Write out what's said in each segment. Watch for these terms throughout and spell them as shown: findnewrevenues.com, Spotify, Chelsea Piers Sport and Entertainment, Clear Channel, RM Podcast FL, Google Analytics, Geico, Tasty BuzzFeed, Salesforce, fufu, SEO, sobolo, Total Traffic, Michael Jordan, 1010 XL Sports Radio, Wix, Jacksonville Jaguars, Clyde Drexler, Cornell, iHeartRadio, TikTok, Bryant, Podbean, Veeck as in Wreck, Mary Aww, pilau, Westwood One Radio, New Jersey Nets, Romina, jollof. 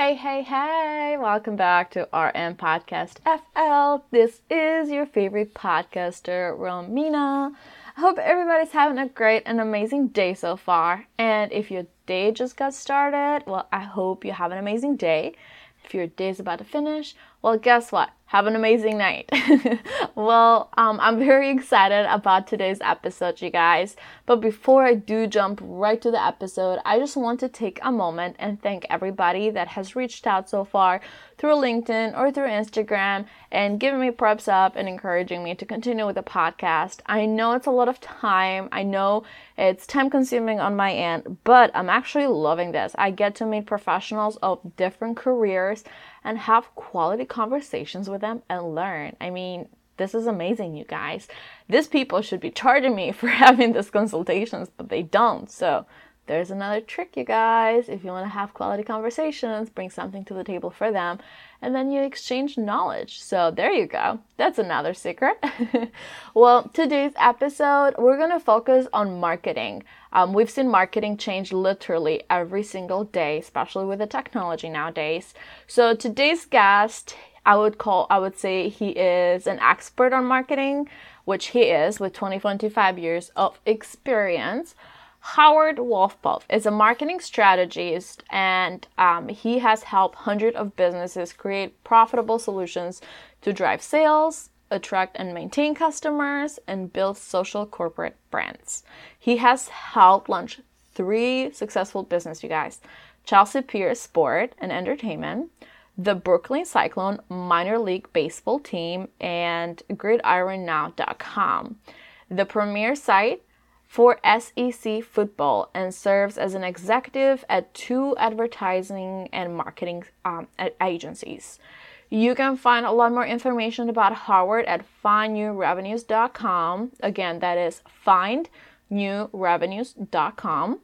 Hey, welcome back to RM Podcast FL. This is your favorite podcaster, Romina. I hope everybody's having a great and amazing day so far. And if your day just got started, well, I hope you have an amazing day. If your day's about to finish, well, guess what? Have an amazing night. Well, I'm very excited about today's episode, you guys. But before I do jump right to the episode, I just want to take a moment and thank everybody that has reached out so far through LinkedIn or through Instagram and giving me props up and encouraging me to continue with the podcast. I know it's a lot of time. I know it's time consuming on my end, but I'm actually loving this. I get to meet professionals of different careers and have quality conversations with them and learn. I mean, this is amazing, you guys. These people should be charging me for having these consultations, but they don't. So there's another trick, you guys. If you want to have quality conversations, bring something to the table for them, and then you exchange knowledge. So there you go. That's another secret. Well, today's episode, we're going to focus on marketing. We've seen marketing change literally every single day, especially with the technology nowadays. So today's guest, I would say he is an expert on marketing, which he is with 25 years of experience. Howard Wolpoff is a marketing strategist, and he has helped hundreds of businesses create profitable solutions to drive sales, attract and maintain customers, and build social corporate brands. He has helped launch 3 successful businesses, you guys. Chelsea Piers Sport and Entertainment, the Brooklyn Cyclone minor league baseball team, and GridironNow.com, the premier site for SEC football, and serves as an executive at 2 advertising and marketing agencies. You can find a lot more information about Howard at findnewrevenues.com. Again, that is findnewrevenues.com.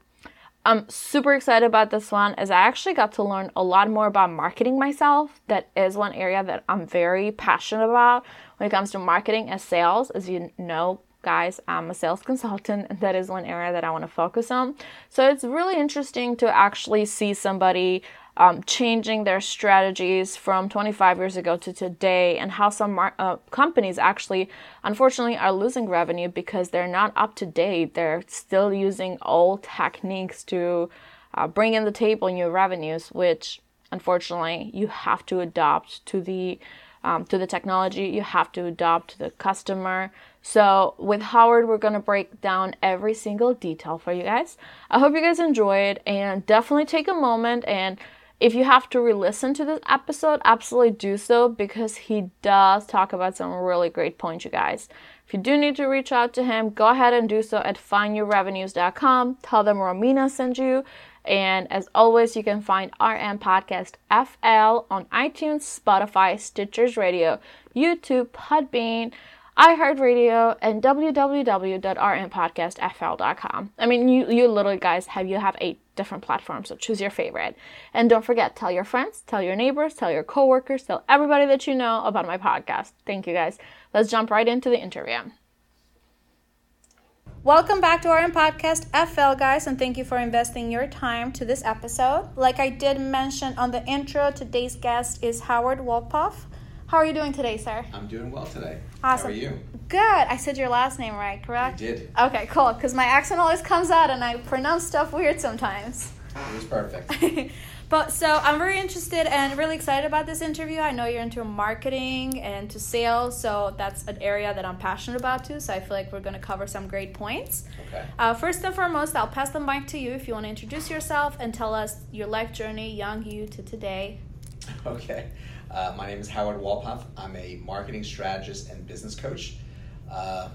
I'm super excited about this one, as I actually got to learn a lot more about marketing myself. That is one area that I'm very passionate about when it comes to marketing and sales. As you know, guys, I'm a sales consultant, and that is one area that I want to focus on. So it's really interesting to actually see somebody changing their strategies from 25 years ago to today, and how some companies actually, unfortunately, are losing revenue because they're not up to date. They're still using old techniques to bring in the table new revenues, which unfortunately you have to adopt to the technology, you have to adopt to the customer. So with Howard, we're going to break down every single detail for you guys. I hope you guys enjoy it, and definitely take a moment. And if you have to re-listen to this episode, absolutely do so, because he does talk about some really great points, you guys. If you do need to reach out to him, go ahead and do so at findnewrevenues.com. Tell them Romina sent you. And as always, you can find RM Podcast FL on iTunes, Spotify, Stitchers Radio, YouTube, Podbean, iHeartRadio, and www.rmpodcastfl.com. I mean, you little guys have 8 different platforms, so choose your favorite. And don't forget, tell your friends, tell your neighbors, tell your coworkers, tell everybody that you know about my podcast. Thank you, guys. Let's jump right into the interview. Welcome back to RM Podcast FL, guys, and thank you for investing your time to this episode. Like I did mention on the intro, today's guest is Howard Wolpoff. How are you doing today, sir? I'm doing well today. Awesome. How are you? Good. I said your last name right, correct? You did. Okay, cool, because my accent always comes out and I pronounce stuff weird sometimes. It was perfect. But so I'm very interested and really excited about this interview. I know you're into marketing and into sales, so that's an area that I'm passionate about too. So I feel like we're going to cover some great points. Okay. First and foremost, I'll pass the mic to you if you want to introduce yourself and tell us your life journey, young you to today. Okay. My name is Howard Wolpoff. I'm a marketing strategist and business coach. I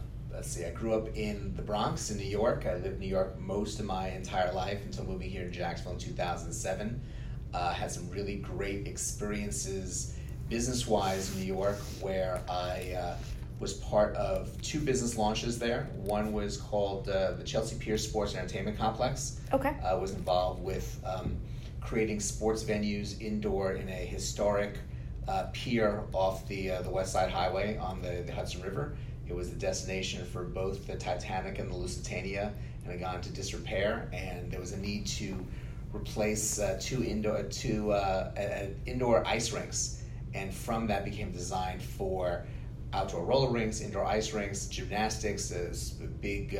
grew up in the Bronx in New York. I lived in New York most of my entire life until moving here to Jacksonville in 2007. Had some really great experiences business-wise in New York, where I was part of 2 business launches there. One was called the Chelsea Piers Sports and Entertainment Complex. Okay. I was involved with creating sports venues indoor in a historic pier off the West Side Highway on the Hudson River. It was the destination for both the Titanic and the Lusitania, and it got into disrepair, and there was a need to replace two indoor ice rinks, and from that became designed for outdoor roller rinks, indoor ice rinks, gymnastics, a big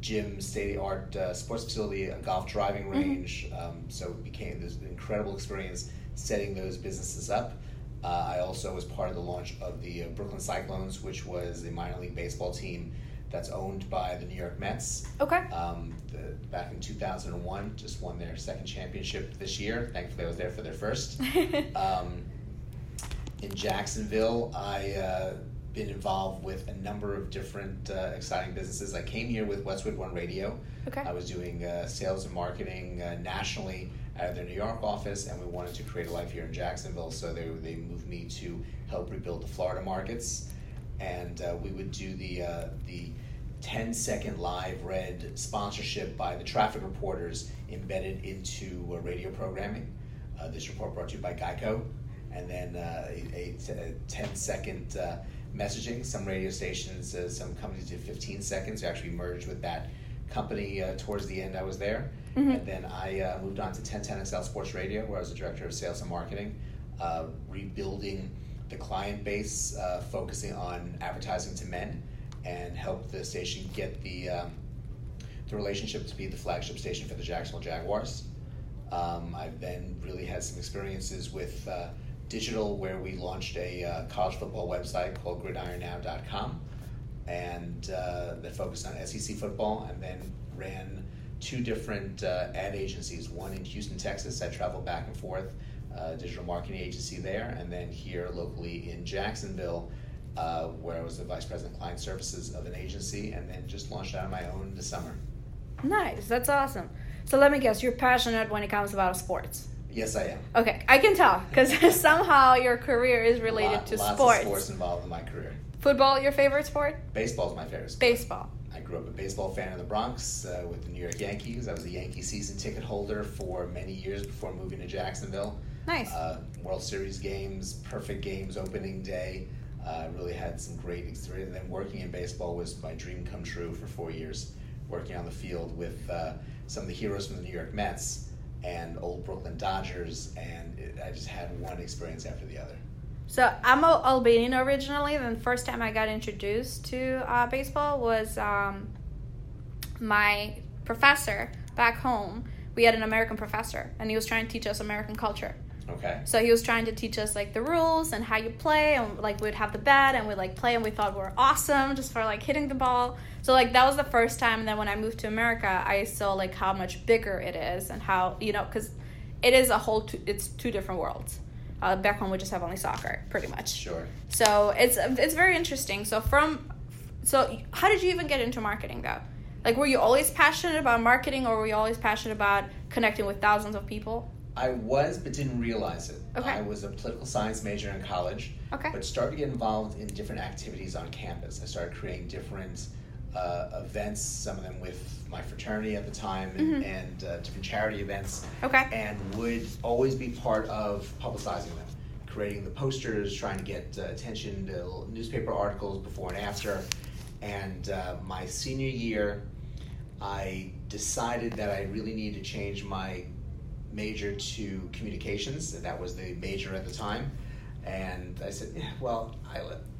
gym, state-of-the-art sports facility, a golf driving range. So it became this incredible experience setting those businesses up. I also was part of the launch of the Brooklyn Cyclones, which was a minor league baseball team that's owned by the New York Mets. Okay. Back in 2001, just won their second championship this year. Thankfully, I was there for their first. In Jacksonville, I've been involved with a number of different exciting businesses. I came here with Westwood One Radio. Okay. I was doing sales and marketing nationally out of their New York office, and we wanted to create a life here in Jacksonville, so they moved me to help rebuild the Florida markets. And we would do the 10-second live read sponsorship by the traffic reporters embedded into radio programming. This report brought to you by Geico. And then a 10-second messaging. Some radio stations, some companies did 15 seconds. We actually merged with that company towards the end I was there. Mm-hmm. And then I moved on to 1010 XL Sports Radio, where I was the director of sales and marketing, rebuilding the client base, focusing on advertising to men, and helped the station get the relationship to be the flagship station for the Jacksonville Jaguars. I've then really had some experiences with digital, where we launched a college football website called GridironNow.com, and that focused on SEC football, and then ran two different ad agencies, one in Houston, Texas. I traveled back and forth, digital marketing agency there, and then here locally in Jacksonville, where I was the vice president of client services of an agency, and then just launched out on my own this summer. Nice, that's awesome. So let me guess, you're passionate when it comes about sports. Yes, I am. Okay, I can tell, because somehow your career is related to sports. Lots of sports involved in my career. Football, your favorite sport? Baseball is my favorite sport. Baseball. I grew up a baseball fan in the Bronx with the New York Yankees. I was a Yankee season ticket holder for many years before moving to Jacksonville. Nice. World Series games, perfect games, opening day. Really had some great experience. And then working in baseball was my dream come true for 4 years, working on the field with some of the heroes from the New York Mets and old Brooklyn Dodgers, and I just had one experience after the other. So I'm Albanian originally, and the first time I got introduced to baseball was my professor back home. We had an American professor, and he was trying to teach us American culture. Okay. So he was trying to teach us like the rules and how you play, and like we'd have the bat and we'd like play, and we thought we were awesome just for like hitting the ball. So like that was the first time. And then when I moved to America, I saw like how much bigger it is, and how, you know, because it is a whole it's two different worlds. Back home we just have only soccer pretty much. Sure. So it's very interesting. So how did you even get into marketing though? Like, were you always passionate about marketing, or were you always passionate about connecting with thousands of people? I was, but didn't realize it. Okay. I was a political science major in college, okay, but started to get involved in different activities on campus. I started creating different events, some of them with my fraternity at the time, and, mm-hmm, and different charity events, okay, and would always be part of publicizing them, creating the posters, trying to get attention to newspaper articles before and after. And my senior year, I decided that I really needed to change my major to communications, and that was the major at the time. And I said, yeah, well,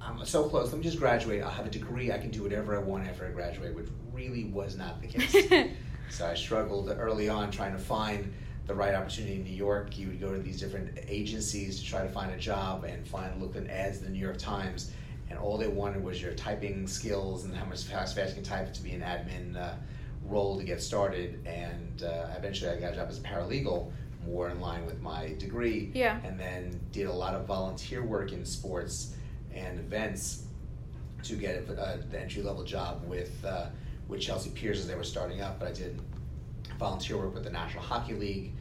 I'm so close, let me just graduate, I'll have a degree, I can do whatever I want after I graduate, which really was not the case. So I struggled early on trying to find the right opportunity in New York. You would go to these different agencies to try to find a job, and look at ads in the New York Times, and all they wanted was your typing skills and how much fast you can type to be an admin role to get started. And eventually I got a job as a paralegal, more in line with my degree, yeah, and then did a lot of volunteer work in sports and events to get the entry-level job with Chelsea Piers as they were starting up. But I did volunteer work with the National Hockey League,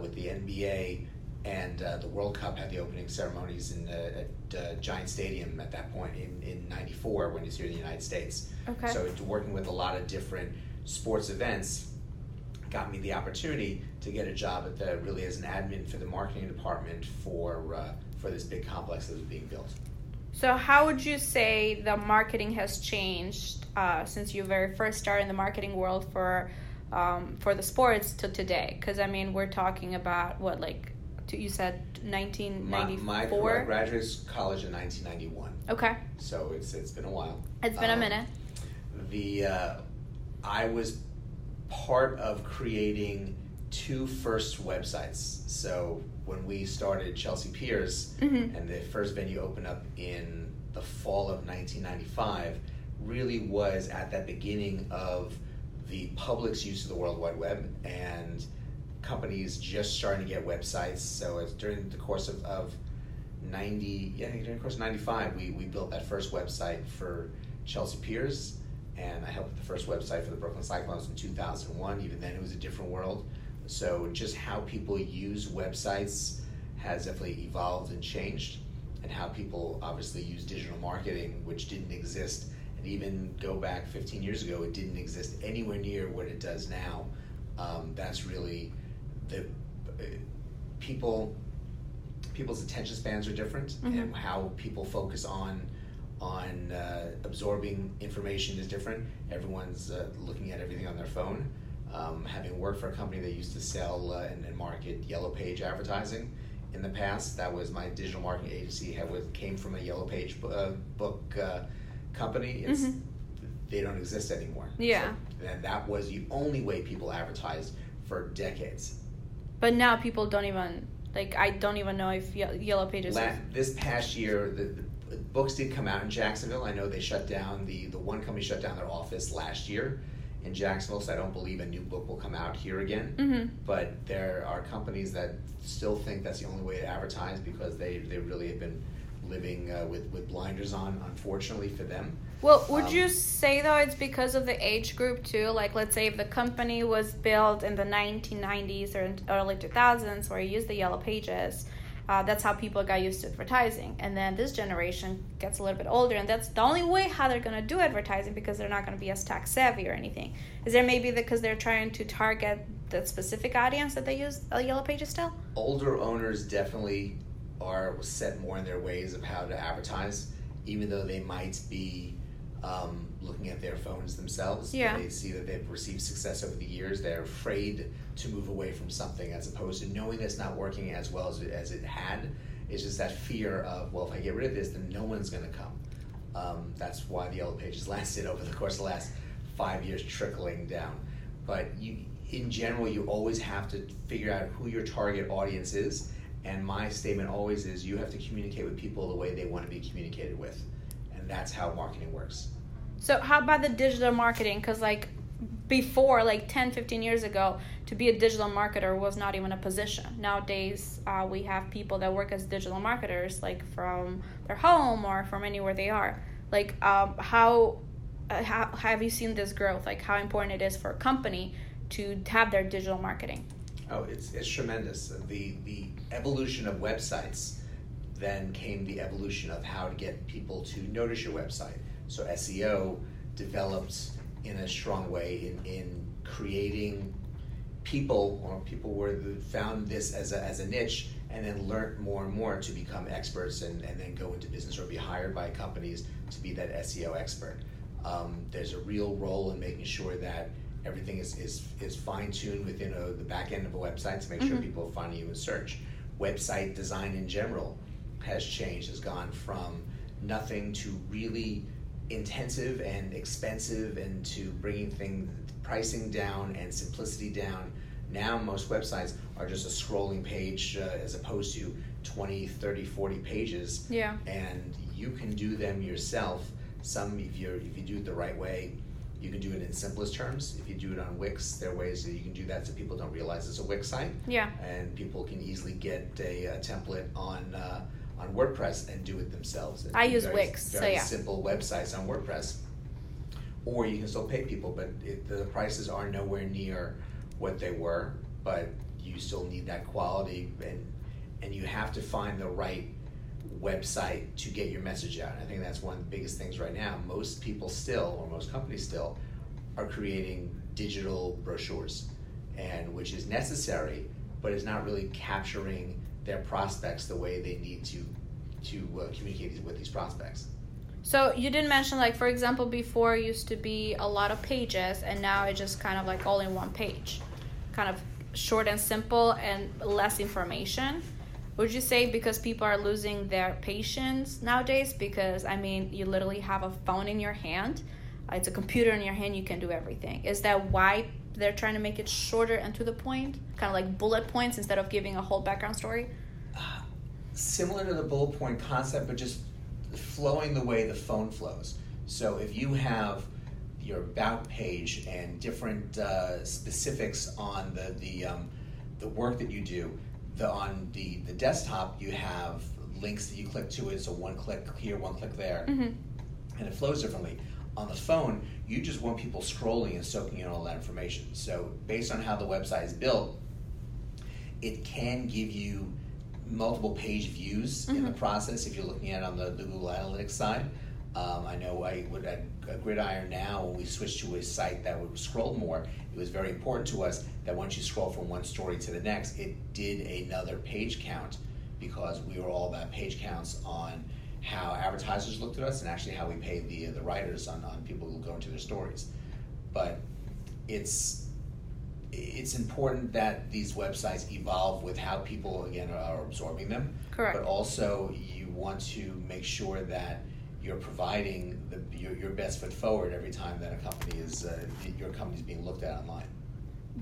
with the NBA, and the World Cup had the opening ceremonies at Giant Stadium at that point in 94 when it's here in the United States. Okay. So working with a lot of different sports events got me the opportunity to get a job at really as an admin for the marketing department for this big complex that was being built. So how would you say the marketing has changed since you very first started in the marketing world for for the sports to today? Because I mean, we're talking about what, like you said 1994? I graduated college in 1991. Okay. So it's been a while. It's been a minute. I was part of creating two first websites. So when we started Chelsea Piers, mm-hmm. and the first venue opened up in the fall of 1995, really was at that beginning of the public's use of the World Wide Web and companies just starting to get websites. So it's during the course of 95, we built that first website for Chelsea Piers, and I helped with the first website for the Brooklyn Cyclones in 2001. Even then, it was a different world. So just how people use websites has definitely evolved and changed, and how people obviously use digital marketing, which didn't exist. And even go back 15 years ago, it didn't exist anywhere near what it does now. That's really people's attention spans are different, mm-hmm. and how people focus on absorbing information is different. Everyone's looking at everything on their phone. Having worked for a company that used to sell and market Yellow Page advertising in the past, that was my digital marketing agency. Came from a Yellow Page book company. Mm-hmm. They don't exist anymore. Yeah. So, and that was the only way people advertised for decades. But now people don't even, like, I don't even know if Yellow Pages... This past year, the books did come out in Jacksonville. I know they shut down, the one company shut down their office last year in Jacksonville, so I don't believe a new book will come out here again. Mm-hmm. But there are companies that still think that's the only way to advertise because they really have been living with blinders on, unfortunately, for them. Well, would you say, though, it's because of the age group, too? Like, let's say if the company was built in the 1990s or early 2000s, where you used the Yellow Pages, that's how people got used to advertising. And then this generation gets a little bit older, and that's the only way how they're going to do advertising, because they're not going to be as tech savvy or anything. Is there maybe because they're trying to target that specific audience that they use Yellow Pages still? Older owners definitely are set more in their ways of how to advertise, even though they might be... looking at their phones themselves. Yeah. They see that they've received success over the years. They're afraid to move away from something as opposed to knowing that it's not working as well as it had. It's just that fear of, well, if I get rid of this, then no one's going to come. That's why the Yellow Pages lasted over the course of the last 5 years, trickling down. But in general, you always have to figure out who your target audience is. And my statement always is you have to communicate with people the way they want to be communicated with. And that's how marketing works. So how about the digital marketing? Because like before, like 10, 15 years ago, to be a digital marketer was not even a position. Nowadays, we have people that work as digital marketers, like from their home or from anywhere they are. Like how have you seen this growth? Like how important it is for a company to have their digital marketing? Oh, it's tremendous. The evolution of websites. Then came the evolution of how to get people to notice your website. So SEO developed in a strong way in creating people were found this as a niche and then learned more and more to become experts and then go into business or be hired by companies to be that SEO expert. There's a real role in making sure that everything is fine-tuned within the back end of a website to make mm-hmm. sure people find you in search. Website design in general has changed, has gone from nothing to really intensive and expensive and to bringing pricing down and simplicity down. Now most websites are just a scrolling page as opposed to 20, 30, 40 pages. Yeah. And you can do them yourself. Some, if you do it the right way, you can do it in simplest terms. If you do it on Wix, there are ways that you can do that so people don't realize it's a Wix site. Yeah. And people can easily get a template on WordPress and do it themselves. I use Wix, so yeah. Simple websites on WordPress. Or you can still pay people, but the prices are nowhere near what they were, but you still need that quality and you have to find the right website to get your message out. And I think that's one of the biggest things right now. Most people still, or most companies still, are creating digital brochures, and which is necessary, but is not really capturing their prospects the way they need to communicate with these prospects. So you did mention, like, for example, before it used to be a lot of pages, and now it's just kind of like all in one page, kind of short and simple and less information. Would you say because people are losing their patience nowadays? Because, I mean, you literally have a phone in your hand. It's a computer in your hand. You can do everything. Is that why they're trying to make it shorter and to the point? Kind of like bullet points instead of giving a whole background story? Similar to the bullet point concept, but just flowing the way the phone flows. So if you have your about page and different specifics on the work that you do, on the desktop you have links that you click to it, so one click here, one click there, and it flows differently. On the phone, you just want people scrolling and soaking in all that information. So based on how the website is built, it can give you multiple page views in the process if you're looking at it on the Google Analytics side. I know I would at Gridiron Now, when we switched to a site that would scroll more, it was very important to us that once you scroll from one story to the next, it did another page count, because we were all about page counts on how advertisers looked at us and actually how we paid the writers on people who go into their stories. But it's important that these websites evolve with how people, again, are absorbing them. Correct. But also you want to make sure that you're providing your best foot forward every time that a company is your company's being looked at online.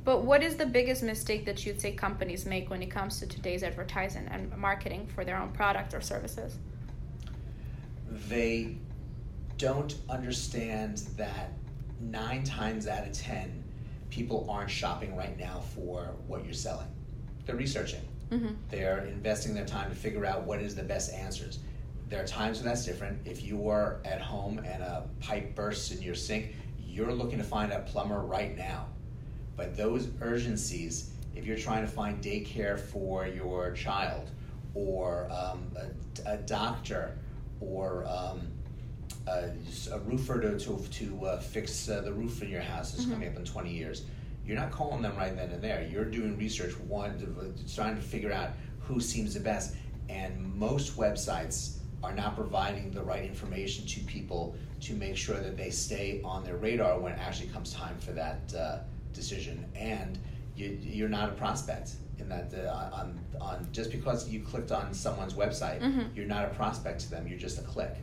But what is the biggest mistake that you'd say companies make when it comes to today's advertising and marketing for their own product or services? They don't understand that 9 times out of 10 people aren't shopping right now for what you're selling. They're researching. They're investing their time to figure out what is the best answers. There are times when that's different. If you are at home and a pipe bursts in your sink, you're looking to find a plumber right now. But those urgencies, if you're trying to find daycare for your child, or a doctor, or a roofer to fix the roof in your house is coming up in 20 years, you're not calling them right then and there. You're doing research, trying to figure out who seems the best. And most websites are not providing the right information to people to make sure that they stay on their radar when it actually comes time for that decision. And you're not a prospect in that on just because you clicked on someone's website, you're not a prospect to them. You're just a click.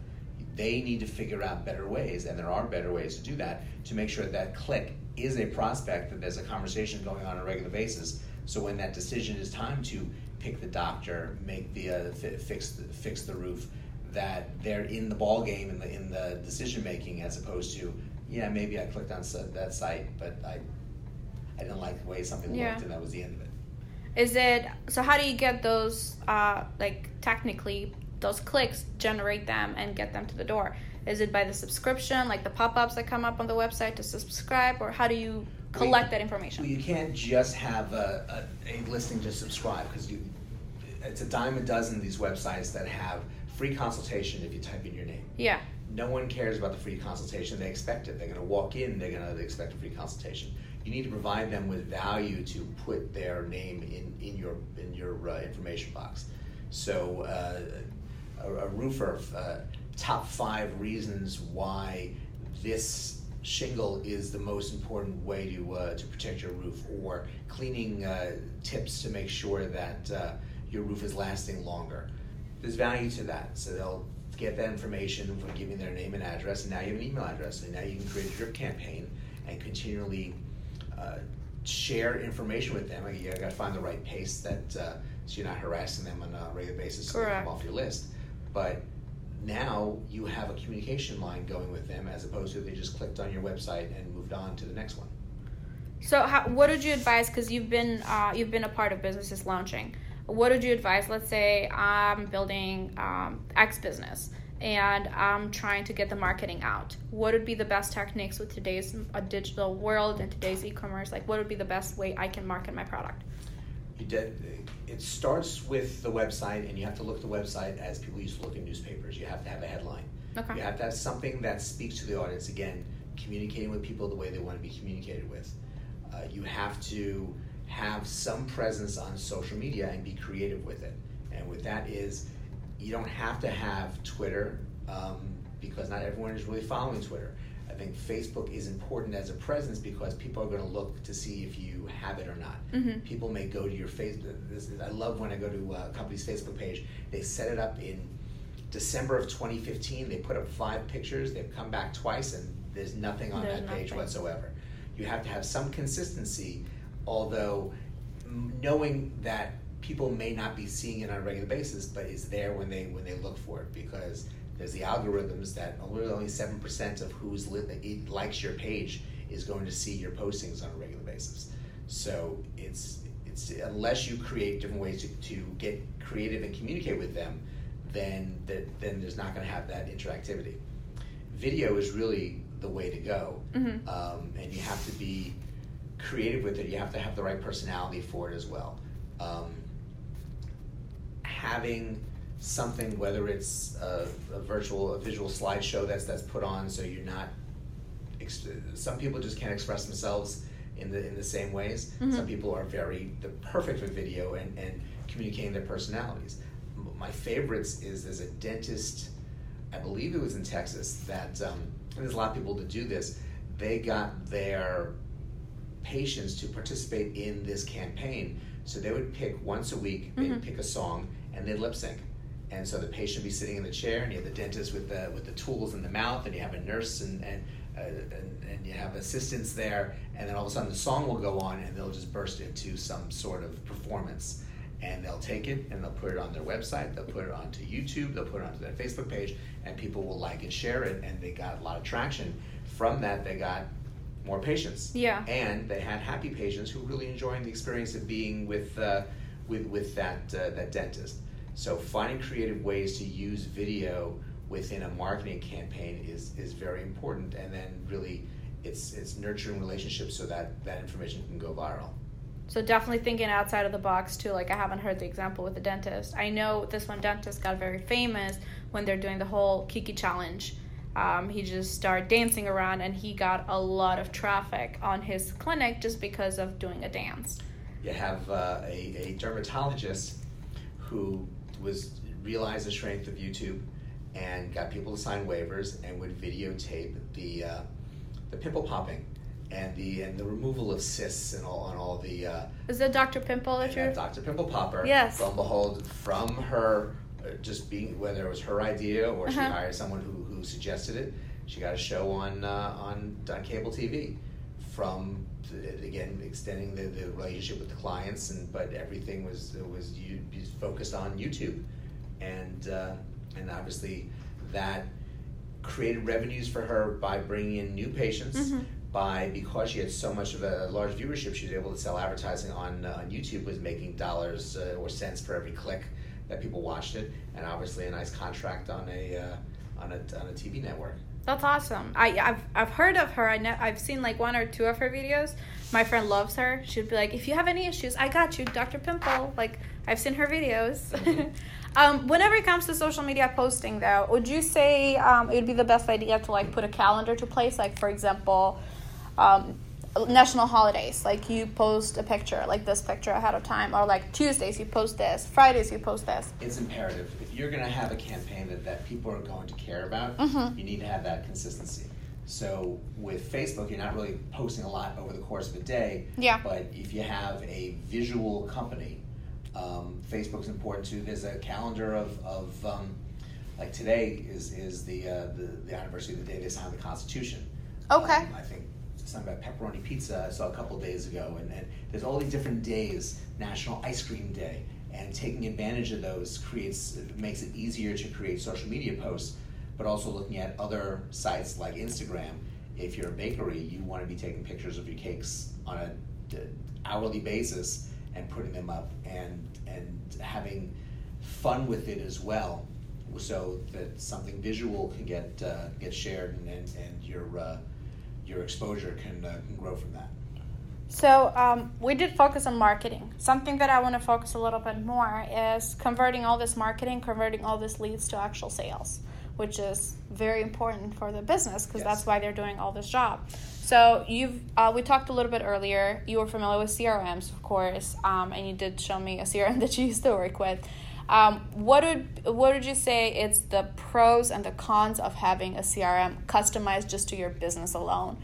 They need to figure out better ways, and there are better ways to do that, to make sure that click is a prospect, that there's a conversation going on a regular basis. So when that decision is time to pick the doctor, make the fix the roof, that they're in the ball game in the decision making, as opposed to, yeah, maybe I clicked on that site, but I didn't like the way something looked, and that was the end of it. Is it so? How do you get those technically those clicks, generate them and get them to the door? Is it by the subscription, like the pop-ups that come up on the website to subscribe, or how do you collect that information? Well, you can't just have a listing to subscribe, because it's a dime a dozen these websites that have free consultation if you type in your name. Yeah. No one cares about the free consultation. They expect it. They're going to walk in. They're going to expect a free consultation. You need to provide them with value to put their name in your information box. So a roofer, top 5 reasons why this shingle is the most important way to protect your roof, or cleaning tips to make sure that your roof is lasting longer. There's value to that, so they'll get that information from giving their name and address, and now you have an email address, and now you can create your campaign and continually share information with them. You got to find the right pace that so you're not harassing them on a regular basis. Correct. So they come off your list. But now you have a communication line going with them, as opposed to they just clicked on your website and moved on to the next one. So what would you advise, because you've been a part of businesses launching, what would you advise? Let's say I'm building X business and I'm trying to get the marketing out. What would be the best techniques with today's digital world and today's e-commerce? Like, what would be the best way I can market my product? It starts with the website, and you have to look at the website as people used to look at newspapers. You have to have a headline. Okay. You have to have something that speaks to the audience. Again, communicating with people the way they want to be communicated with. You have to have some presence on social media and be creative with it. And with that is, you don't have to have Twitter. because not everyone is really following Twitter. I think Facebook is important as a presence because people are going to look to see if you have it or not. Mm-hmm. People may go to your Facebook. I love when I go to a company's Facebook page. They set it up in December of 2015. They put up 5 pictures. They've come back twice, and there's nothing on that page whatsoever. You have to have some consistency, although knowing that people may not be seeing it on a regular basis, but it's there when they look for it, because there's the algorithms that only 7% of who likes your page is going to see your postings on a regular basis. So it's unless you create different ways to get creative and communicate with them, then there's not going to have that interactivity. Video is really the way to go, mm-hmm. And you have to be creative with it. You have to have the right personality for it as well. Having something, whether it's a visual slideshow that's put on, so you're not. Some people just can't express themselves in the same ways. Mm-hmm. Some people are the perfect for video and communicating their personalities. My favorites is there's a dentist, I believe it was in Texas, that and there's a lot of people that do this. They got their patients to participate in this campaign, so they would pick once a week. They'd mm-hmm. pick a song and they'd lip sync. And so the patient would be sitting in the chair, and you have the dentist with the tools in the mouth, and you have a nurse and you have assistants there, and then all of a sudden the song will go on, and they'll just burst into some sort of performance. And they'll take it, and they'll put it on their website, they'll put it onto YouTube, they'll put it onto their Facebook page, and people will like and share it, and they got a lot of traction. From that, they got more patients. Yeah. And they had happy patients who really enjoyed the experience of being with that dentist. So finding creative ways to use video within a marketing campaign is very important, and then really it's nurturing relationships so that information can go viral. So definitely thinking outside of the box too. Like, I haven't heard the example with the dentist. I know this one dentist got very famous when they're doing the whole Kiki challenge. He just started dancing around, and he got a lot of traffic on his clinic just because of doing a dance. You have a dermatologist who realized the strength of YouTube and got people to sign waivers and would videotape the pimple popping and the removal of cysts and all the. Is that Dr. Pimple? Dr. Pimple Popper. Yes. Lo and behold, from her just being, whether it was her idea or she hired someone who suggested it, she got a show on cable TV. From again extending the relationship with the clients, but everything was focused on YouTube, and obviously that created revenues for her by bringing in new patients. Mm-hmm. Because she had so much of a large viewership, she was able to sell advertising on YouTube, was making dollars or cents for every click that people watched it, and obviously a nice contract on a TV network. That's awesome. I've heard of her. I've seen like one or two of her videos. My friend loves her. She'd be like, if you have any issues, I got you, Dr. Pimple. Like, I've seen her videos. Mm-hmm. Whenever it comes to social media posting, though, would you say it would be the best idea to like put a calendar to place? Like, for example, national holidays, like you post a picture, like this picture ahead of time, or like Tuesdays you post this, Fridays you post this. It's imperative. If you're going to have a campaign that people are going to care about, mm-hmm. you need to have that consistency. So with Facebook, you're not really posting a lot over the course of a day, yeah. but if you have a visual company, Facebook's important too. There's a calendar of like today is the anniversary of the day they signed the Constitution. Okay. I think something about pepperoni pizza I saw a couple days ago, and there's all these different days, National Ice Cream Day, and taking advantage of those makes it easier to create social media posts, but also looking at other sites like Instagram. If you're a bakery, you want to be taking pictures of your cakes on an hourly basis and putting them up and having fun with it as well, so that something visual can get shared and your exposure can grow from that. So we did focus on marketing. Something that I want to focus a little bit more is converting all these leads to actual sales, which is very important for the business because yes. That's why they're doing all this job. So we talked a little bit earlier. You were familiar with CRMs, of course, and you did show me a CRM that you used to work with. What would you say it's the pros and the cons of having a CRM customized just to your business alone?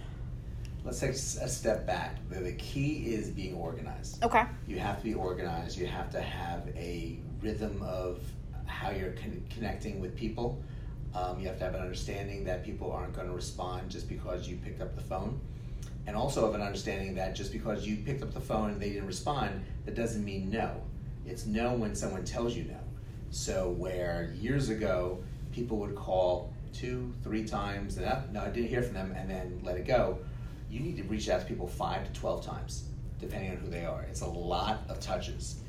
Let's take a step back. The key is being organized. Okay. You have to be organized. You have to have a rhythm of how you're connecting with people. You have to have an understanding that people aren't going to respond just because you picked up the phone. And also have an understanding that just because you picked up the phone and they didn't respond, that doesn't mean no. It's no when someone tells you no. So where years ago, people would call 2-3 times, and no, I didn't hear from them, and then let it go. You need to reach out to people 5 to 12 times, depending on who they are. It's a lot of touches,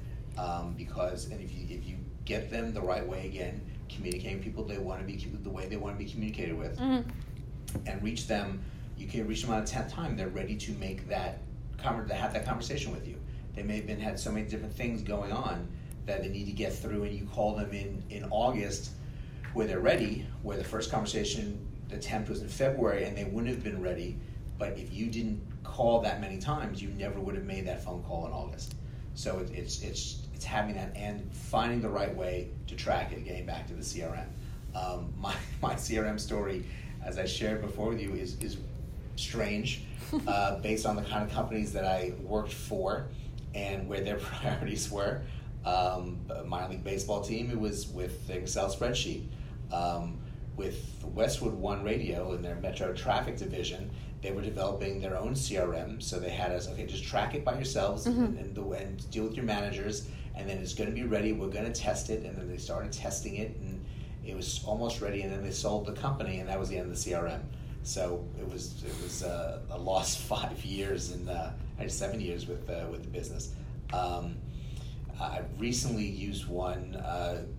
because if you get them the right way, again, communicating people they want to be the way they want to be communicated with, mm-hmm. and reach them. You can reach them on the 10th time. They're ready to make that conversation with you. They may have had so many different things going on that they need to get through, and you call them in August where they're ready, where the first conversation, the 10th was in February, and they wouldn't have been ready. But if you didn't call that many times, you never would have made that phone call in August. So it's having that and finding the right way to track it, getting back to the CRM. My CRM story, as I shared before with you, is strange, based on the kind of companies that I worked for and where their priorities were. A minor league baseball team, it was with the Excel spreadsheet. With Westwood One Radio and their Metro Traffic division, they were developing their own CRM, so they had us, okay, just track it by yourselves, mm-hmm. and deal with your managers, and then it's going to be ready, we're going to test it, and then they started testing it, and it was almost ready, and then they sold the company, and that was the end of the CRM. So it was a lost 5 years, and I had 7 years with the business. I recently used one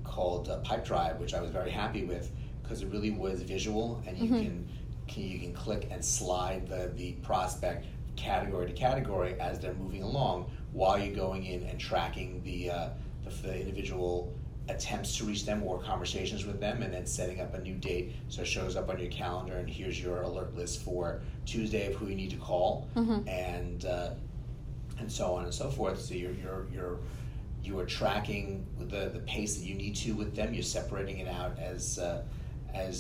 called PipeDrive, which I was very happy with, because it really was visual, and you mm-hmm. can click and slide the prospect category to category as they're moving along, while you're going in and tracking the individual attempts to reach them or conversations with them, and then setting up a new date, so it shows up on your calendar, and here's your alert list for Tuesday of who you need to call, mm-hmm. And so on and so forth. So you are tracking the pace that you need to with them. You're separating it out as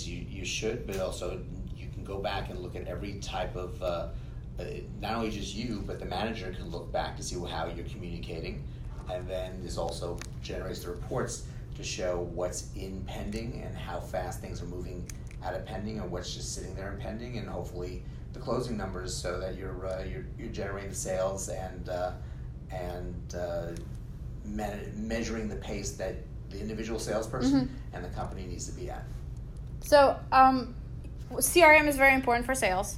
you should, but also you can go back and look at every type of, not only just you, but the manager can look back to see how you're communicating. And then this also generates the reports to show what's in pending and how fast things are moving out of pending, or what's just sitting there in pending, and hopefully the closing numbers, so that you're generating sales and measuring the pace that the individual salesperson mm-hmm. and the company needs to be at. So CRM is very important for sales,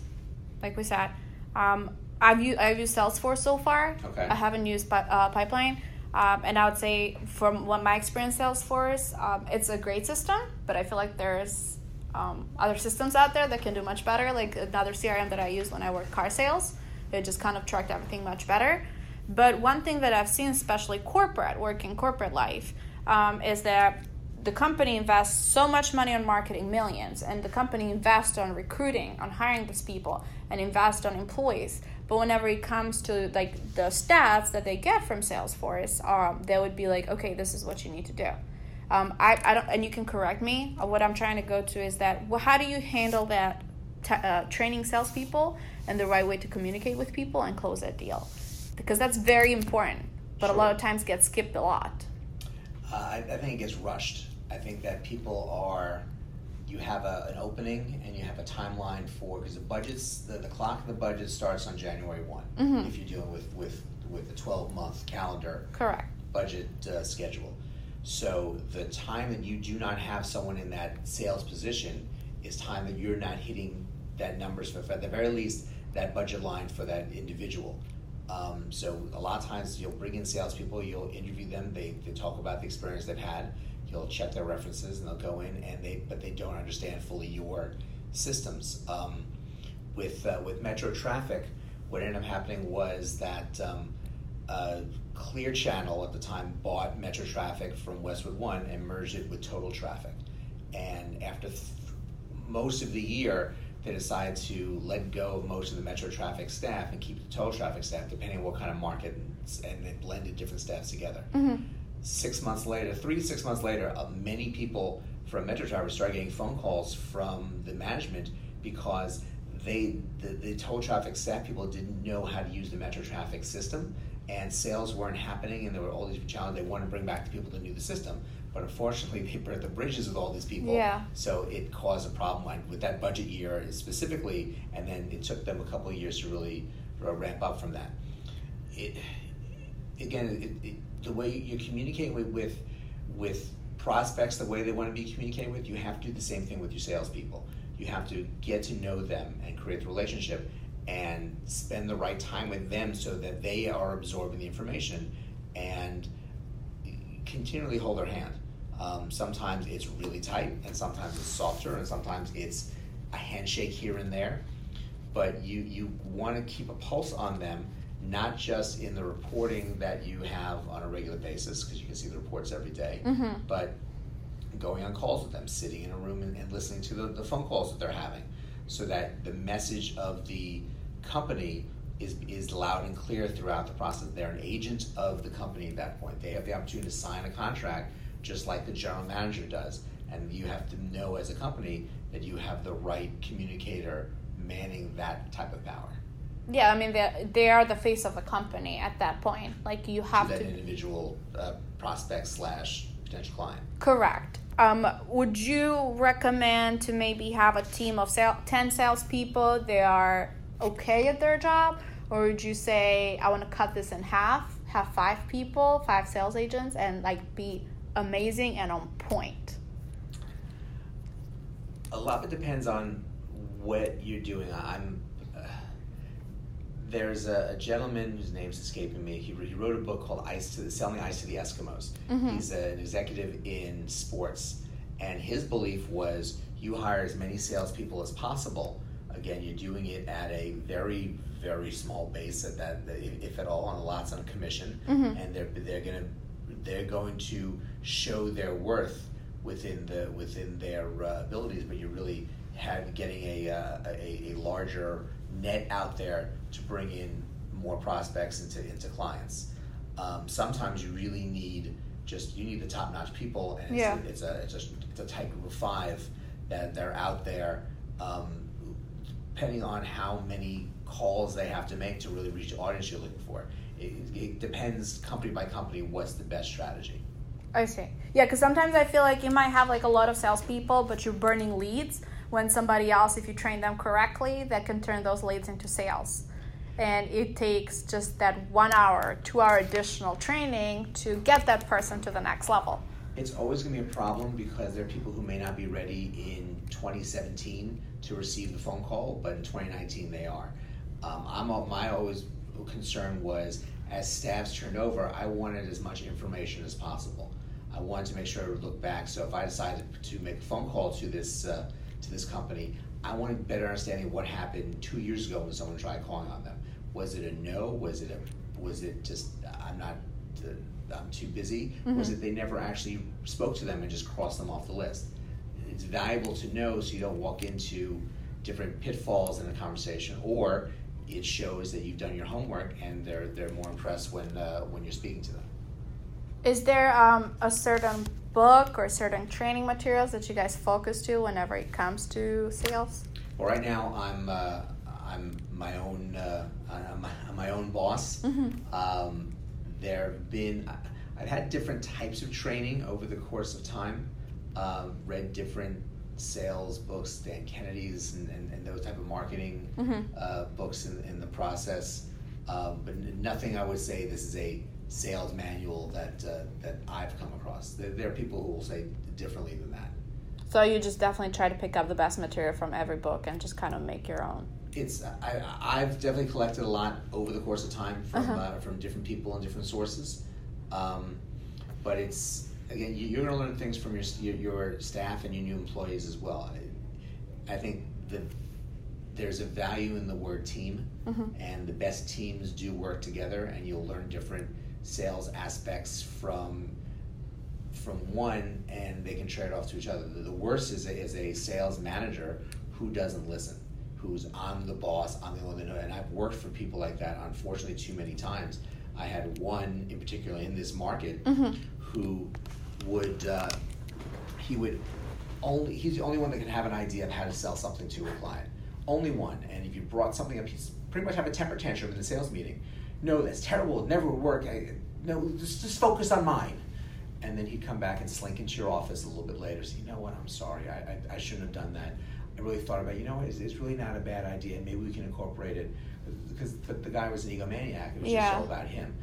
like we said. I've used Salesforce so far. Okay. I haven't used Pipeline. And I would say from what my experience, Salesforce, it's a great system, but I feel like there's other systems out there that can do much better. Like another CRM that I used when I worked car sales, it just kind of tracked everything much better. But one thing that I've seen, especially corporate life, is that the company invests so much money on marketing, millions, and the company invests on recruiting, on hiring these people, and invest on employees. But whenever it comes to like the stats that they get from Salesforce, they would be like, okay, this is what you need to do. I don't, and you can correct me. What I'm trying to go to is that, well, how do you handle that training salespeople and the right way to communicate with people and close that deal? Because that's very important, but sure. A lot of times gets skipped a lot. I think it gets rushed. I think that people are, you have an opening and you have a timeline for, because the budgets, the clock of the budget starts on January 1, mm-hmm. if you're dealing with the 12-month calendar. Correct. Budget schedule. So the time that you do not have someone in that sales position is time that you're not hitting that numbers for, at the very least, that budget line for that individual. So a lot of times you'll bring in salespeople, you'll interview them, they talk about the experience they've had, you'll check their references, and they'll go in, and they don't understand fully your systems. With Metro Traffic, what ended up happening was that Clear Channel at the time bought Metro Traffic from Westwood One and merged it with Total Traffic. And after most of the year, they decided to let go of most of the Metro Traffic staff and keep the Total Traffic staff, depending on what kind of market, and they blended different staffs together. Mm-hmm. three to six months later, many people from Metro Traffic started getting phone calls from the management because the total traffic staff people didn't know how to use the Metro Traffic system, and sales weren't happening, and there were all these challenges. They wanted to bring back the people that knew the system, but unfortunately they burnt the bridges with all these people. Yeah. So it caused a problem like with that budget year specifically, and then it took them a couple of years to really ramp up from that. The way you're communicating with prospects, the way they want to be communicated with, you have to do the same thing with your salespeople. You have to get to know them and create the relationship and spend the right time with them so that they are absorbing the information and continually hold their hand. Sometimes it's really tight, and sometimes it's softer, and sometimes it's a handshake here and there. But you want to keep a pulse on them, not just in the reporting that you have on a regular basis, because you can see the reports every day, but going on calls with them, sitting in a room and listening to the phone calls that they're having, so that the message of the company is loud and clear throughout the process. They're an agent of the company at that point. They have the opportunity to sign a contract just like the general manager does. And you have to know as a company that you have the right communicator manning that type of power. Yeah, I mean, they are the face of the company at that point. Like, you have to... that individual prospect / potential client. Correct. Would you recommend to maybe have a team of 10 salespeople? They are okay at their job? Or would you say, I want to cut this in half, have 5 sales agents, and like be amazing and on point? A lot of it depends on what you're doing. There's a gentleman whose name's escaping me. He wrote a book called Selling Ice to the Eskimos. Mm-hmm. He's an executive in sports, and his belief was you hire as many salespeople as possible. Again, you're doing it at a very, very small base at that, if at all, on a lots on a commission, and they're going to show their worth within their abilities. But you're really getting a larger net out there to bring in more prospects into clients. Sometimes you really need the top-notch people, and it's a tight group of 5 that are out there. Depending on how many calls they have to make to really reach the audience you're looking for, it depends company by company what's the best strategy. I see. Yeah, because sometimes I feel like you might have like a lot of salespeople, but you're burning leads. When somebody else, if you train them correctly, that can turn those leads into sales. And it takes just that 1 hour, 2 hour additional training to get that person to the next level. It's always going to be a problem because there are people who may not be ready in 2017 to receive the phone call, but in 2019 they are. My always concern was, as staffs turned over, I wanted as much information as possible. I wanted to make sure I would look back. So if I decided to make a phone call to this company, I wanted a better understanding of what happened 2 years ago when someone tried calling on them. Was it a no? Was it just I'm too busy? Was it they never actually spoke to them and just crossed them off the list? It's valuable to know so you don't walk into different pitfalls in a conversation, or it shows that you've done your homework and they're more impressed when you're speaking to them. Is there a certain book or certain training materials that you guys focus to whenever it comes to sales? Well, right now I'm my own boss. I've had different types of training over the course of time. Read different sales books, Dan Kennedy's and those type of marketing books in the process, but nothing I would say this is a sales manual that I've come across. There are people who will say differently than that. So you just definitely try to pick up the best material from every book and just kind of make your own. I've definitely collected a lot over the course of time from different people and different sources, but it's again you're going to learn things from your staff and your new employees as well. I think that there's a value in the word team, and the best teams do work together, and you'll learn different sales aspects from one, and they can trade off to each other. The worst is a sales manager who doesn't listen, who's I'm the boss, I'm the only one that knows, and I've worked for people like that, unfortunately, too many times. I had one in particular in this market who would, he's the only one that can have an idea of how to sell something to a client. Only one. And if you brought something up, he's pretty much have a temper tantrum in a sales meeting. No, that's terrible. It never would work. No, just focus on mine. And then he'd come back and slink into your office a little bit later. Say, you know what? I'm sorry. I shouldn't have done that. I really thought about, you know what? It's really not a bad idea. Maybe we can incorporate it. Because the guy was an egomaniac. It was just all about him,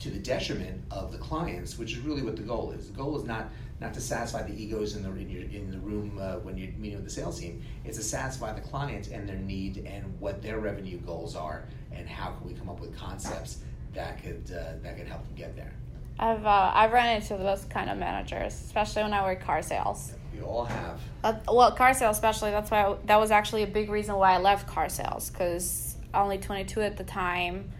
to the detriment of the clients, which is really what the goal is. The goal is not to satisfy the egos in the room when you're meeting with the sales team. It's to satisfy the clients and their need and what their revenue goals are, and how can we come up with concepts that could help them get there. I've run into those kind of managers, especially when I work car sales. We all have. Well, car sales especially. That's why that was actually a big reason why I left car sales, because only 22 at the time.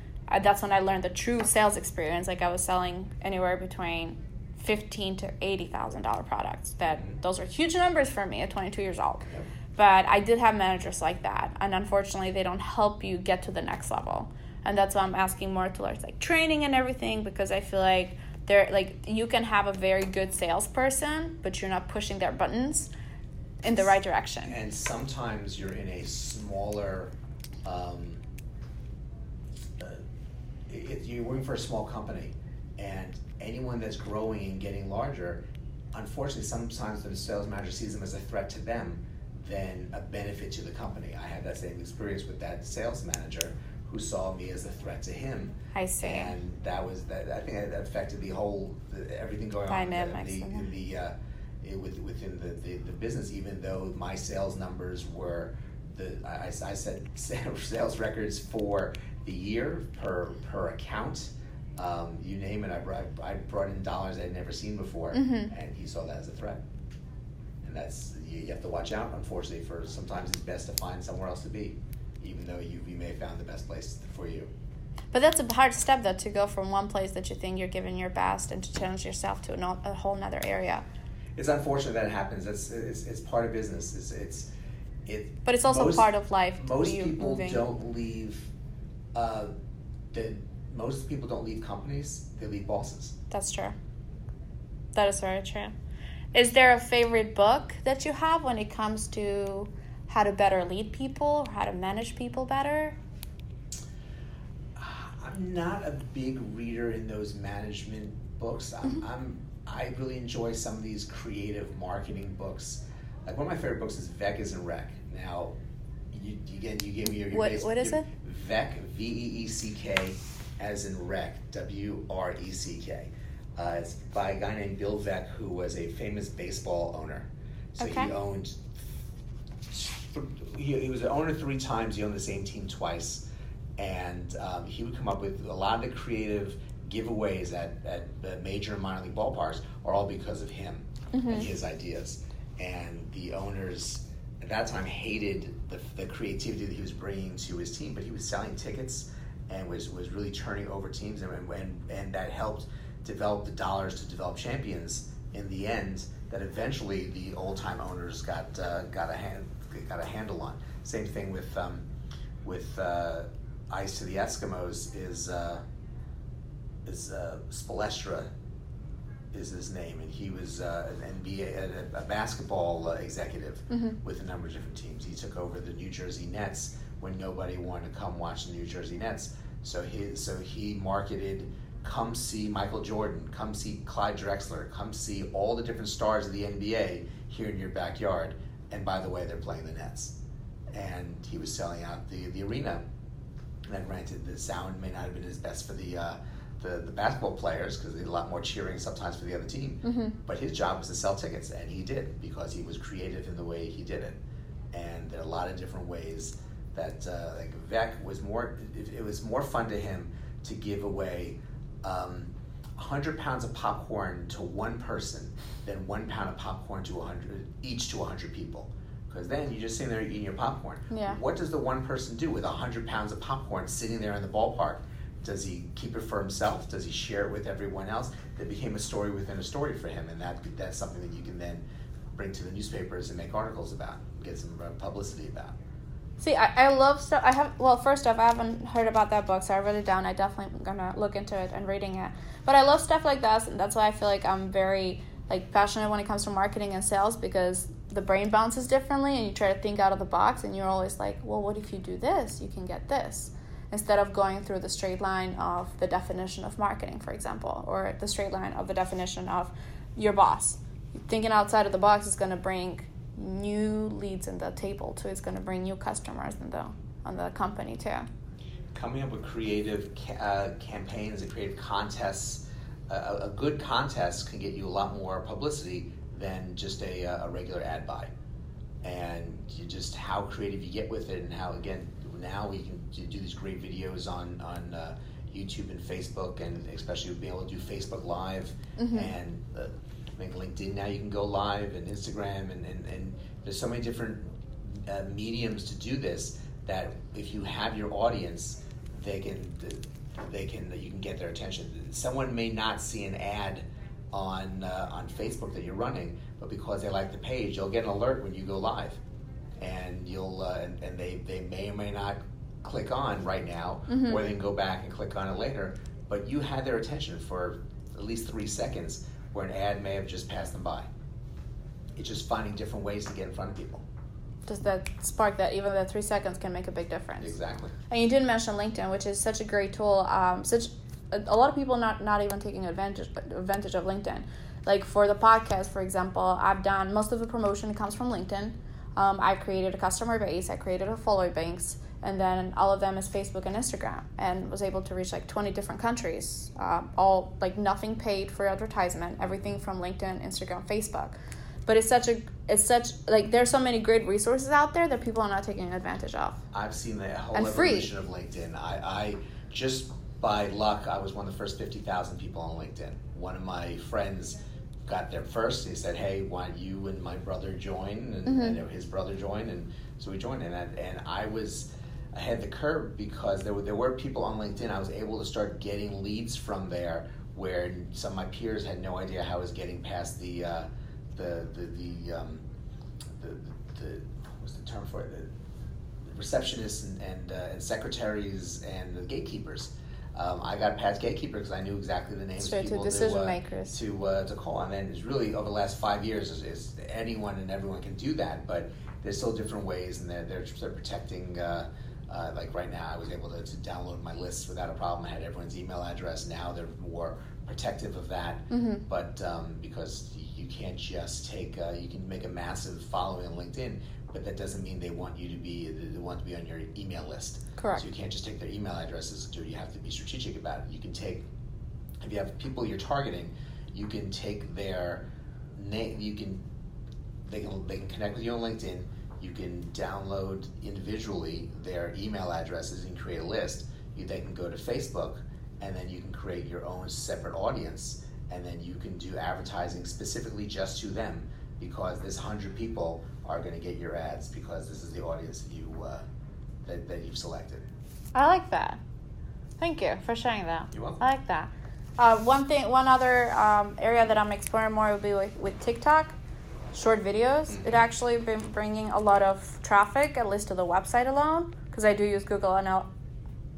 That's when I learned the true sales experience. Like, I was selling anywhere between $15,000 to $80,000 products. Those were huge numbers for me at 22 years old. Yep. But I did have managers like that. And unfortunately, they don't help you get to the next level. And that's why I'm asking more towards like training and everything, because I feel like they're like, you can have a very good salesperson, but you're not pushing their buttons in the right direction. And sometimes you're in a smaller... you're working for a small company, and anyone that's growing and getting larger, unfortunately, sometimes the sales manager sees them as a threat to them than a benefit to the company. I had that same experience with that sales manager who saw me as a threat to him. I see. And that was that. I think that affected everything going on within the business. Even though my sales numbers were I said sales records for the year per account, you name it. I brought in dollars I'd never seen before, and he saw that as a threat. And that's, you have to watch out, unfortunately, for sometimes it's best to find somewhere else to be, even though you may have found the best place for you. But that's a hard step, though, to go from one place that you think you're giving your best and to challenge yourself to a whole nother area. It's unfortunate that it happens. It's part of business. But it's also part of life. Most people don't leave companies, they leave bosses. That's true. That is very true. Is there a favorite book that you have when it comes to how to better lead people, or how to manage people better? I'm not a big reader in those management books. I really enjoy some of these creative marketing books. Like, one of my favorite books is Veeck as in Wreck. Now, you gave me your base. What is it? Veeck, V-E-E-C-K, as in Wreck, W-R-E-C-K. It's by a guy named Bill Veeck, who was a famous baseball owner. So he owned... He was an owner 3 times. He owned the same team twice. And he would come up with a lot of the creative giveaways at the major and minor league ballparks, are all because of him and his ideas. And the owners at that time hated the creativity that he was bringing to his team, but he was selling tickets and was really turning over teams, and that helped develop the dollars to develop champions in the end. That eventually the old time owners got a handle on. Same thing with Ice to the Eskimos is Spoelstra. Is his name, and he was an NBA, a basketball executive with a number of different teams. He took over the New Jersey Nets when nobody wanted to come watch the New Jersey Nets. So he marketed, come see Michael Jordan, come see Clyde Drexler, come see all the different stars of the NBA here in your backyard. And by the way, they're playing the Nets. And he was selling out the arena. And then, granted, the sound may not have been his best for the basketball players, because they did a lot more cheering sometimes for the other team. But his job was to sell tickets, and he did, because he was creative in the way he did it. And there are a lot of different ways that Veeck was more. It was more fun to him to give away 100 pounds of popcorn to one person than 1 pound of popcorn to 100 each to 100 people, because then you're just sitting there eating your popcorn. Yeah. What does the one person do with 100 pounds of popcorn sitting there in the ballpark? Does he keep it for himself? Does he share it with everyone else? That became a story within a story for him, and that's something that you can then bring to the newspapers and make articles about, get some publicity about. See, I love stuff. First off, I haven't heard about that book, so I wrote it down. I definitely am going to look into it and reading it. But I love stuff like that, and that's why I feel like I'm very passionate when it comes to marketing and sales, because the brain bounces differently and you try to think out of the box, and you're always like, well, what if you do this? You can get this. Instead of going through the straight line of the definition of marketing, for example, or the straight line of the definition of your boss. Thinking outside of the box is going to bring new leads in the table too. It's going to bring new customers on the company too. Coming up with creative campaigns and creative contests, a good contest can get you a lot more publicity than just a regular ad buy. And you just how creative you get with it, and how, again, now we can do these great videos on YouTube and Facebook, and especially being able to do Facebook Live, mm-hmm. and LinkedIn now you can go live, and Instagram, and there's so many different mediums to do this, that if you have your audience, you can get their attention. Someone may not see an ad on Facebook that you're running, but because they like the page, you'll get an alert when you go live, and you'll and they may or may not click on right now, mm-hmm. or they can go back and click on it later. But you had their attention for at least 3 seconds, where an ad may have just passed them by. It's just finding different ways to get in front of people. Does that spark that? Even that 3 seconds can make a big difference. Exactly. And you did mention LinkedIn, which is such a great tool. A lot of people not even taking advantage of LinkedIn. Like for the podcast, for example, I've done most of the promotion comes from LinkedIn. I created a customer base. I created a follower base. And then all of them is Facebook and Instagram, and was able to reach 20 different countries, all nothing paid for advertisement, everything from LinkedIn, Instagram, Facebook. But it's such there's so many great resources out there that people are not taking advantage of. I've seen the whole evolution of LinkedIn. I just by luck, I was one of the first 50,000 people on LinkedIn. One of my friends got there first. He said, "Hey, why don't you and my brother join?" And, mm-hmm. and his brother joined, and so we joined. And I was ahead of the curve, because there were people on LinkedIn. I was able to start getting leads from there, where some of my peers had no idea how I was getting past the what's the term for it? The receptionists and secretaries and the gatekeepers. I got past gatekeepers because I knew exactly the names of people to call on. And it's really over the last 5 years, is anyone and everyone can do that, but there's still different ways, and they're protecting. Right now, I was able to download my lists without a problem. I had everyone's email address. Now they're more protective of that. Mm-hmm. But because you can't just you can make a massive following on LinkedIn, but that doesn't mean they want to be on your email list. Correct. So you can't just take their email addresses. You have to be strategic about it. You can take, if you have people you're targeting, you can take their name. They can connect with you on LinkedIn. You can download individually their email addresses and create a list. They can go to Facebook, and then you can create your own separate audience, and then you can do advertising specifically just to them, because this 100 people are going to get your ads, because this is the audience that you've selected. I like that. Thank you for sharing that. You're welcome. I like that. One other area that I'm exploring more would be with TikTok. Short videos. It actually been bringing a lot of traffic, at least to the website alone, because I do use Google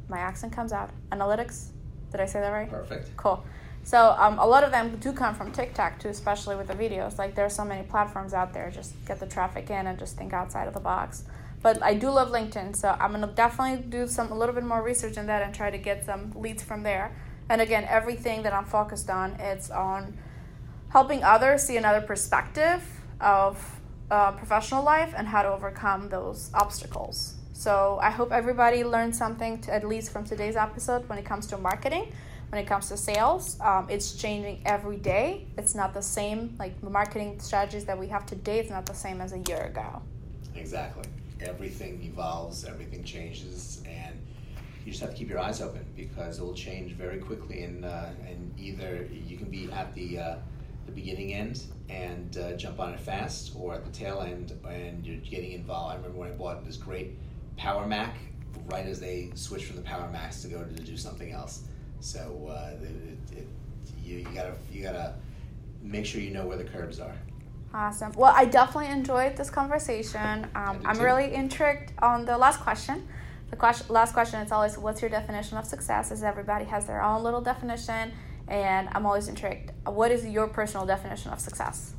my accent comes out. Analytics. Did I say that right? Perfect. Cool. So a lot of them do come from TikTok too, especially with the videos. There are so many platforms out there. Just get the traffic in and just think outside of the box. But I do love LinkedIn, so I'm gonna definitely do a little bit more research in that and try to get some leads from there. And again, everything that I'm focused on, it's on helping others see another perspective of professional life and how to overcome those obstacles. So I hope everybody learned something, at least from today's episode, when it comes to marketing, when it comes to sales. It's changing every day. It's not the same. The marketing strategies that we have today, it's not the same as a year ago. Exactly. Everything evolves, everything changes, and you just have to keep your eyes open, because it will change very quickly, and either you can be at the beginning end and jump on it fast, or at the tail end and you're getting involved. I remember when I bought this great Power Mac, right as they switched from the Power Macs to go to do something else. So you gotta make sure you know where the curbs are. Awesome. Well, I definitely enjoyed this conversation. I'm really intrigued on the last question. The last question is always, what's your definition of success? As everybody has their own little definition, and I'm always intrigued. What is your personal definition of success?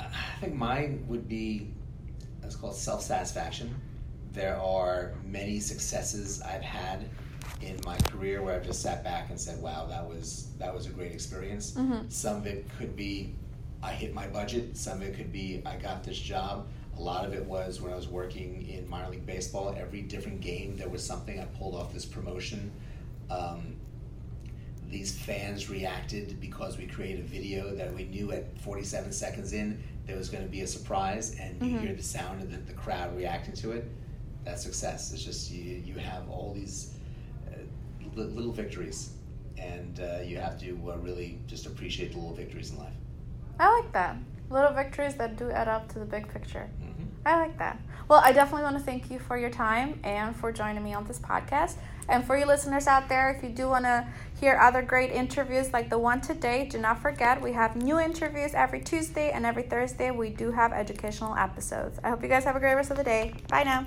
I think mine would be, it's called self-satisfaction. There are many successes I've had in my career where I've just sat back and said, wow, that was a great experience. Mm-hmm. Some of it could be I hit my budget. Some of it could be I got this job. A lot of it was when I was working in minor league baseball. Every different game there was something. I pulled off this promotion. These fans reacted because we created a video that we knew at 47 seconds in there was going to be a surprise, and you hear the sound of the crowd reacting to it. That's success. It's just you have all these little victories, and you have to really just appreciate the little victories in life. I like that. Little victories that do add up to the big picture. Mm-hmm. I like that. Well, I definitely want to thank you for your time and for joining me on this podcast. And for you listeners out there, if you do want to hear other great interviews like the one today, do not forget we have new interviews every Tuesday, and every Thursday we do have educational episodes. I hope you guys have a great rest of the day. Bye now.